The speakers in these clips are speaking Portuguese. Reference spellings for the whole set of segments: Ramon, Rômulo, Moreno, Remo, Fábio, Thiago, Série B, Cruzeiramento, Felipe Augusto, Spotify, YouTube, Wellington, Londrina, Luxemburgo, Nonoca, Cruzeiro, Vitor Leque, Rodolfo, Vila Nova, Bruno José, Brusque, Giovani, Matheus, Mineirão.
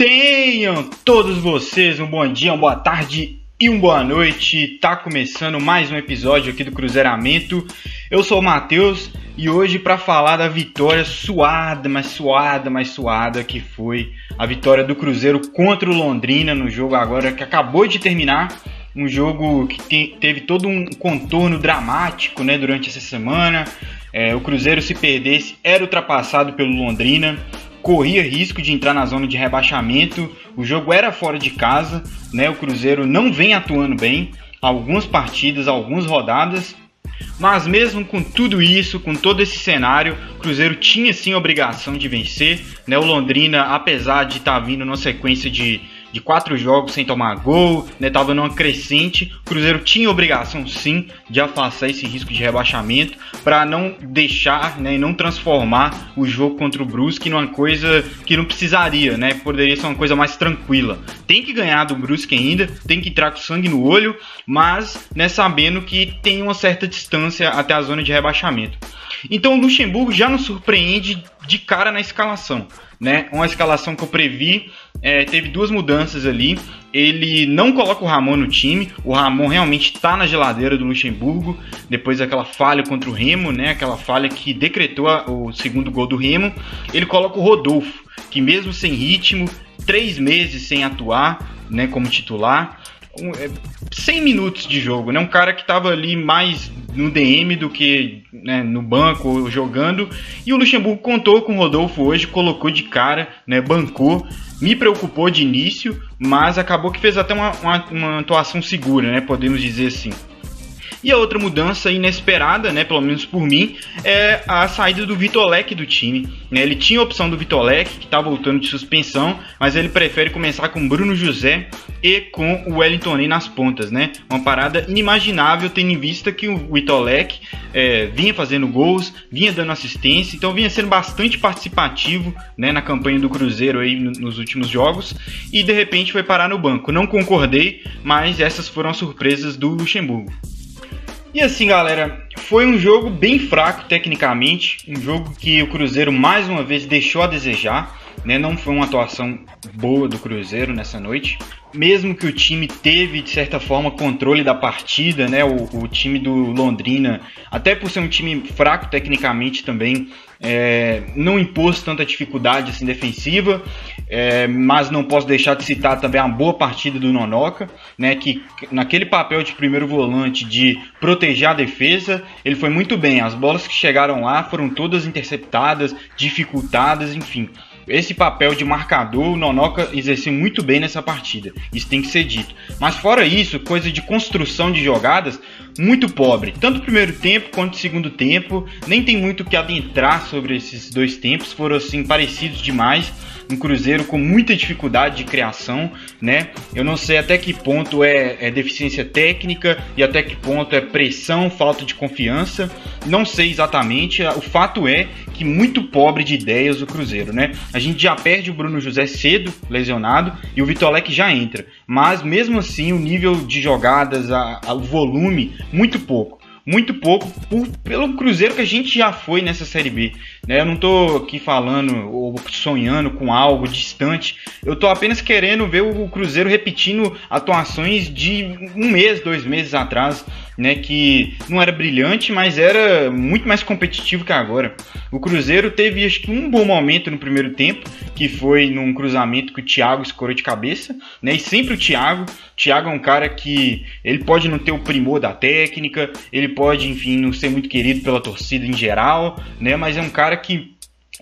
Tenham todos vocês um bom dia, uma boa tarde e uma boa noite. Tá começando mais um episódio aqui do Cruzeiramento. Eu sou o Matheus e hoje para falar da vitória suada que foi a vitória do Cruzeiro contra o Londrina no jogo agora que acabou de terminar. Um jogo que teve todo um contorno dramático, né, durante essa semana. O Cruzeiro, se perdesse, era ultrapassado pelo Londrina, corria risco de entrar na zona de rebaixamento, o jogo era fora de casa, né? O Cruzeiro não vem atuando bem, algumas partidas, algumas rodadas, mas mesmo com tudo isso, com todo esse cenário, o Cruzeiro tinha sim a obrigação de vencer, né? O Londrina, apesar de estar vindo numa sequência de 4 jogos sem tomar gol, né, tava numa crescente, o Cruzeiro tinha a obrigação sim de afastar esse risco de rebaixamento para não deixar, né, e não transformar o jogo contra o Brusque numa coisa que não precisaria, né, poderia ser uma coisa mais tranquila. Tem que ganhar do Brusque ainda, tem que entrar com sangue no olho, mas, né, sabendo que tem uma certa distância até a zona de rebaixamento. Então o Luxemburgo já nos surpreende de cara na escalação, né? Uma escalação que eu previ, teve duas mudanças ali. Ele não coloca o Ramon no time. O Ramon realmente está na geladeira do Luxemburgo depois daquela falha contra o Remo, né? Aquela falha que decretou o segundo gol do Remo. Ele coloca o Rodolfo, que mesmo sem ritmo, 3 meses sem atuar, né, como titular, 100 minutos de jogo, né? Um cara que estava ali mais no DM do que, né, no banco ou jogando. E o Luxemburgo contou com o Rodolfo hoje, colocou de cara, né, bancou. Me preocupou de início, mas acabou que fez até uma atuação segura, né, podemos dizer assim. E a outra mudança inesperada, né, pelo menos por mim, é a saída do Vitor Leque do time, né? Ele tinha a opção do Vitor Leque, que está voltando de suspensão, mas ele prefere começar com o Bruno José e com o Wellington nas pontas, né? Uma parada inimaginável, tendo em vista que o Vitor Leque vinha fazendo gols, vinha dando assistência, então vinha sendo bastante participativo, né, na campanha do Cruzeiro aí nos últimos jogos, e de repente foi parar no banco. Não concordei, mas essas foram as surpresas do Luxemburgo. E assim, galera, foi um jogo bem fraco tecnicamente, um jogo que o Cruzeiro mais uma vez deixou a desejar, né? Não foi uma atuação boa do Cruzeiro nessa noite, mesmo que o time teve, de certa forma, controle da partida, né? O time do Londrina, até por ser um time fraco tecnicamente também, não impôs tanta dificuldade assim, defensiva, mas não posso deixar de citar também a boa partida do Nonoca, né, que naquele papel de primeiro volante de proteger a defesa, ele foi muito bem. As bolas que chegaram lá foram todas interceptadas, dificultadas, enfim. Esse papel de marcador, o Nonoca exerceu muito bem nessa partida, isso tem que ser dito. Mas fora isso, coisa de construção de jogadas, muito pobre. Tanto o primeiro tempo quanto o segundo tempo, nem tem muito o que adentrar sobre esses dois tempos, foram assim parecidos demais. Um Cruzeiro com muita dificuldade de criação, né? Eu não sei até que ponto é deficiência técnica e até que ponto é pressão, falta de confiança. Não sei exatamente, o fato é que muito pobre de ideias o Cruzeiro, né? A gente já perde o Bruno José cedo, lesionado, e o Vitor Leque já entra. Mas mesmo assim, o nível de jogadas, o volume, muito pouco pelo Cruzeiro que a gente já foi nessa Série B, né? Eu não tô aqui falando ou sonhando com algo distante, eu tô apenas querendo ver o Cruzeiro repetindo atuações de um mês, 2 meses atrás, né, que não era brilhante, mas era muito mais competitivo que agora. O Cruzeiro teve, acho que, um bom momento no primeiro tempo, que foi num cruzamento que o Thiago escorou de cabeça, né, e sempre o Thiago é um cara que ele pode não ter o primor da técnica, ele pode, enfim, não ser muito querido pela torcida em geral, né, mas é um cara que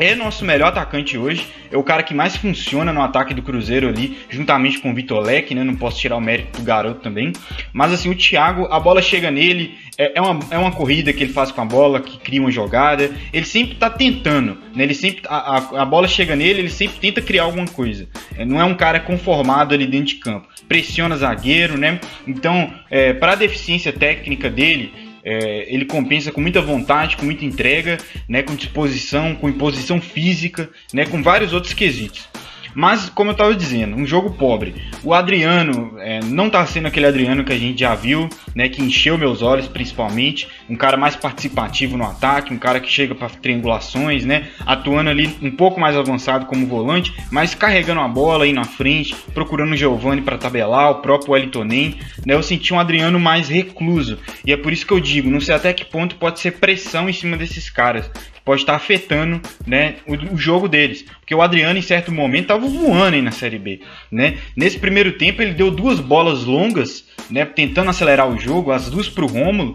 é nosso melhor atacante hoje, é o cara que mais funciona no ataque do Cruzeiro ali, juntamente com o Vitor Leque, né? Não posso tirar o mérito do garoto também. Mas assim, o Thiago, a bola chega nele, é uma corrida que ele faz com a bola, que cria uma jogada, ele sempre tá tentando, né? Ele sempre, a bola chega nele, ele sempre tenta criar alguma coisa. Não é um cara conformado ali dentro de campo, pressiona zagueiro, né? Então, para a deficiência técnica dele, ele compensa com muita vontade, com muita entrega, né, com disposição, com imposição física, né, com vários outros quesitos. Mas, como eu estava dizendo, um jogo pobre. O Adriano não está sendo aquele Adriano que a gente já viu, né, que encheu meus olhos principalmente. Um cara mais participativo no ataque, um cara que chega para triangulações, né, atuando ali um pouco mais avançado como volante, mas carregando a bola aí na frente, procurando o Giovani para tabelar, o próprio Wellington. Né, eu senti um Adriano mais recluso. E é por isso que eu digo, não sei até que ponto pode ser pressão em cima desses caras. Pode estar afetando, né, o jogo deles. Porque o Adriano, em certo momento, estava voando aí na Série B. Né? Nesse primeiro tempo, ele deu 2 bolas longas, né, tentando acelerar o jogo, as 2 para o Rômulo.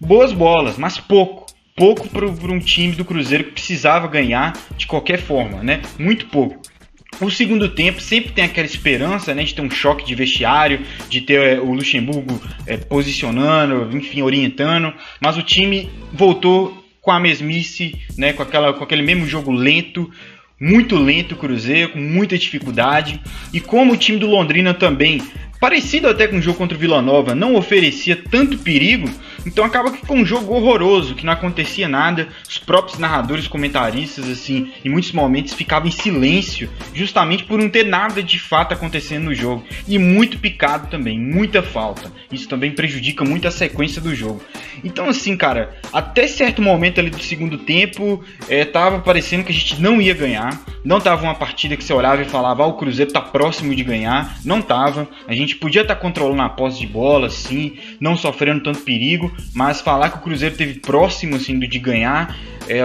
Boas bolas, mas pouco para um time do Cruzeiro que precisava ganhar de qualquer forma. Né? Muito pouco. O segundo tempo sempre tem aquela esperança, né, de ter um choque de vestiário, de ter o Luxemburgo posicionando, enfim, orientando, mas o time voltou com a mesmice, né, com aquele mesmo jogo lento, muito lento, o Cruzeiro, com muita dificuldade. E como o time do Londrina também, parecido até com o jogo contra o Vila Nova, não oferecia tanto perigo, então acaba que ficou um jogo horroroso, que não acontecia nada. Os próprios narradores, comentaristas, assim, em muitos momentos ficavam em silêncio, justamente por não ter nada de fato acontecendo no jogo. E muito picado também, muita falta. Isso também prejudica muito a sequência do jogo. Então, assim, cara, até certo momento ali do segundo tempo, tava parecendo que a gente não ia ganhar. Não tava uma partida que você olhava e falava, o Cruzeiro tá próximo de ganhar. Não tava. A gente podia estar controlando a posse de bola, assim, não sofrendo tanto perigo, mas falar que o Cruzeiro esteve próximo, assim, de ganhar,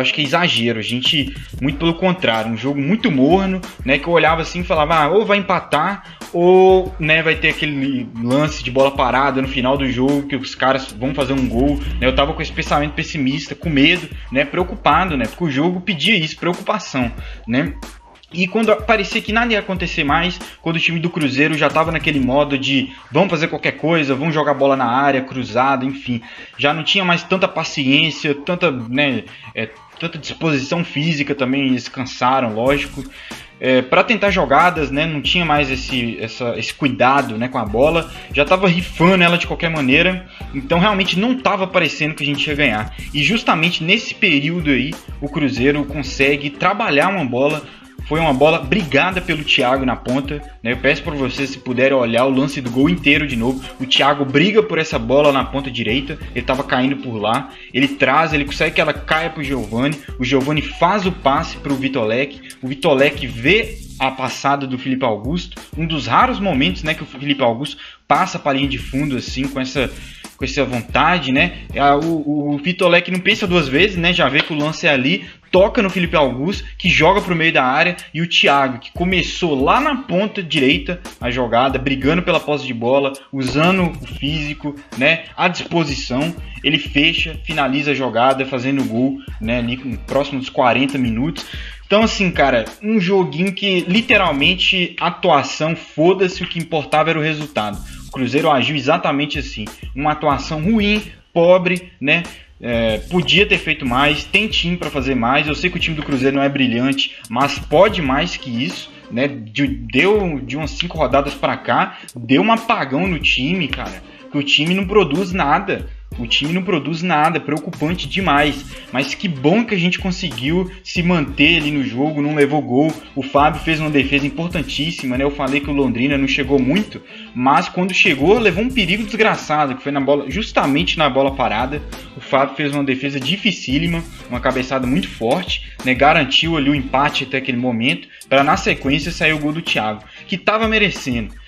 acho que é exagero. A gente, muito pelo contrário, um jogo muito morno, né, que eu olhava assim e falava, ou vai empatar, ou, né, vai ter aquele lance de bola parada no final do jogo, que os caras vão fazer um gol, né. Eu tava com esse pensamento pessimista, com medo, né, preocupado, né, porque o jogo pedia isso, preocupação, né. E quando parecia que nada ia acontecer mais, quando o time do Cruzeiro já estava naquele modo de vamos fazer qualquer coisa, vamos jogar bola na área, cruzada, enfim. Já não tinha mais tanta paciência, tanta disposição física também, eles cansaram, lógico. Para tentar jogadas, né, não tinha mais esse cuidado, né, com a bola, já estava rifando ela de qualquer maneira, então realmente não estava parecendo que a gente ia ganhar. E justamente nesse período aí, o Cruzeiro consegue trabalhar uma bola. Foi uma bola brigada pelo Thiago na ponta, né? Eu peço para vocês, se puderem, olhar o lance do gol inteiro de novo. O Thiago briga por essa bola na ponta direita, ele estava caindo por lá. Ele traz, ele consegue que ela caia para o Giovani. O Giovani faz o passe para o Vitor Leque. O Vitor Leque vê a passada do Felipe Augusto. Um dos raros momentos, né, que o Felipe Augusto passa para a linha de fundo assim, com essa vontade, né? O Vitor Leque não pensa 2 vezes, né? Já vê que o lance é ali, toca no Felipe Augusto, que joga pro meio da área, e o Thiago, que começou lá na ponta direita a jogada, brigando pela posse de bola, usando o físico, né, à disposição, ele fecha, finaliza a jogada, fazendo o gol, né, ali próximo dos 40 minutos. Então, assim, cara, um joguinho que literalmente atuação, foda-se, o que importava era o resultado. O Cruzeiro agiu exatamente assim, uma atuação ruim, pobre, né? Podia ter feito mais, tem time para fazer mais. Eu sei que o time do Cruzeiro não é brilhante, mas pode mais que isso, né? Deu de umas 5 rodadas para cá, deu um apagão no time, cara, que o time não produz nada. O time não produz nada, preocupante demais. Mas que bom que a gente conseguiu se manter ali no jogo, não levou gol. O Fábio fez uma defesa importantíssima, né? Eu falei que o Londrina não chegou muito, mas quando chegou, levou um perigo desgraçado, que foi justamente na bola parada. O Fábio fez uma defesa dificílima, uma cabeçada muito forte, né? Garantiu ali o empate até aquele momento, para na sequência sair o gol do Thiago, que estava merecendo.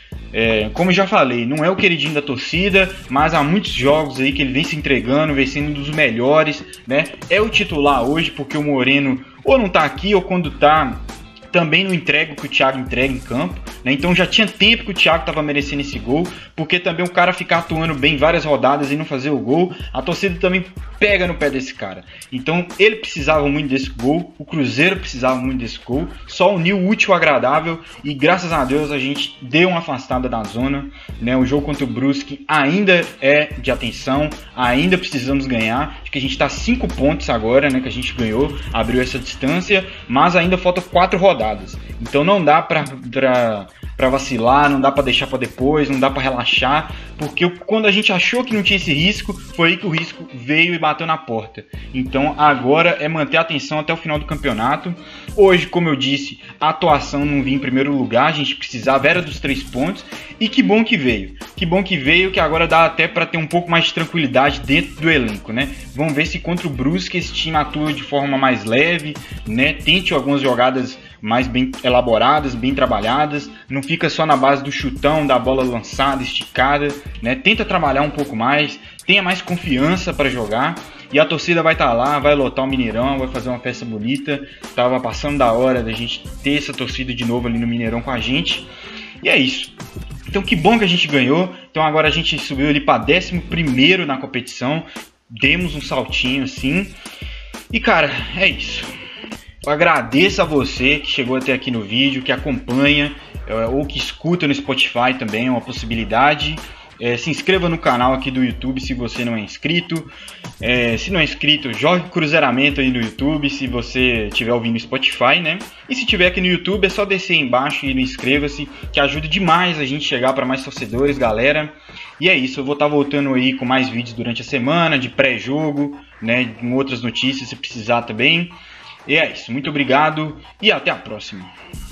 Como eu já falei, não é o queridinho da torcida, mas há muitos jogos aí que ele vem se entregando, vem sendo um dos melhores, né? É o titular hoje, porque o Moreno ou não tá aqui, ou quando tá, também não entrega o que o Thiago entrega em campo, né? Então já tinha tempo que o Thiago estava merecendo esse gol, porque também o cara ficar atuando bem várias rodadas e não fazer o gol, a torcida também pega no pé desse cara. Então ele precisava muito desse gol, o Cruzeiro precisava muito desse gol, só uniu o útil ao agradável, e graças a Deus a gente deu uma afastada da zona, né? O jogo contra o Brusque ainda é de atenção, ainda precisamos ganhar. Acho que a gente está a 5 pontos agora, né, que a gente ganhou, abriu essa distância, mas ainda falta 4 rodadas. Então não dá para para vacilar, não dá para deixar para depois, não dá para relaxar, porque quando a gente achou que não tinha esse risco, foi aí que o risco veio e bateu na porta. Então agora é manter a atenção até o final do campeonato. Hoje, como eu disse, a atuação não vinha em primeiro lugar, a gente precisava era dos 3 pontos, e que bom que veio. Que bom que veio, que agora dá até para ter um pouco mais de tranquilidade dentro do elenco, né? Vamos ver se contra o Brusque esse time atua de forma mais leve, né? Tente algumas jogadas mais bem elaboradas, bem trabalhadas, não fica só na base do chutão, da bola lançada, esticada, né? Tenta trabalhar um pouco mais, tenha mais confiança para jogar, e a torcida vai estar lá, vai lotar o Mineirão, vai fazer uma festa bonita. Tava passando da hora da gente ter essa torcida de novo ali no Mineirão com a gente, e é isso. Então que bom que a gente ganhou, então agora a gente subiu ali para 11º na competição, demos um saltinho assim, e cara, é isso. Eu agradeço a você que chegou até aqui no vídeo, que acompanha ou que escuta no Spotify também, é uma possibilidade. Se inscreva no canal aqui do YouTube se você não é inscrito. Se não é inscrito, jogue Cruzeiramento aí no YouTube se você estiver ouvindo no Spotify, né? E se tiver aqui no YouTube, é só descer aí embaixo e inscreva-se, que ajuda demais a gente chegar para mais torcedores, galera. E é isso, eu vou estar voltando aí com mais vídeos durante a semana, de pré-jogo, né? Com outras notícias se precisar também. E é isso, muito obrigado e até a próxima.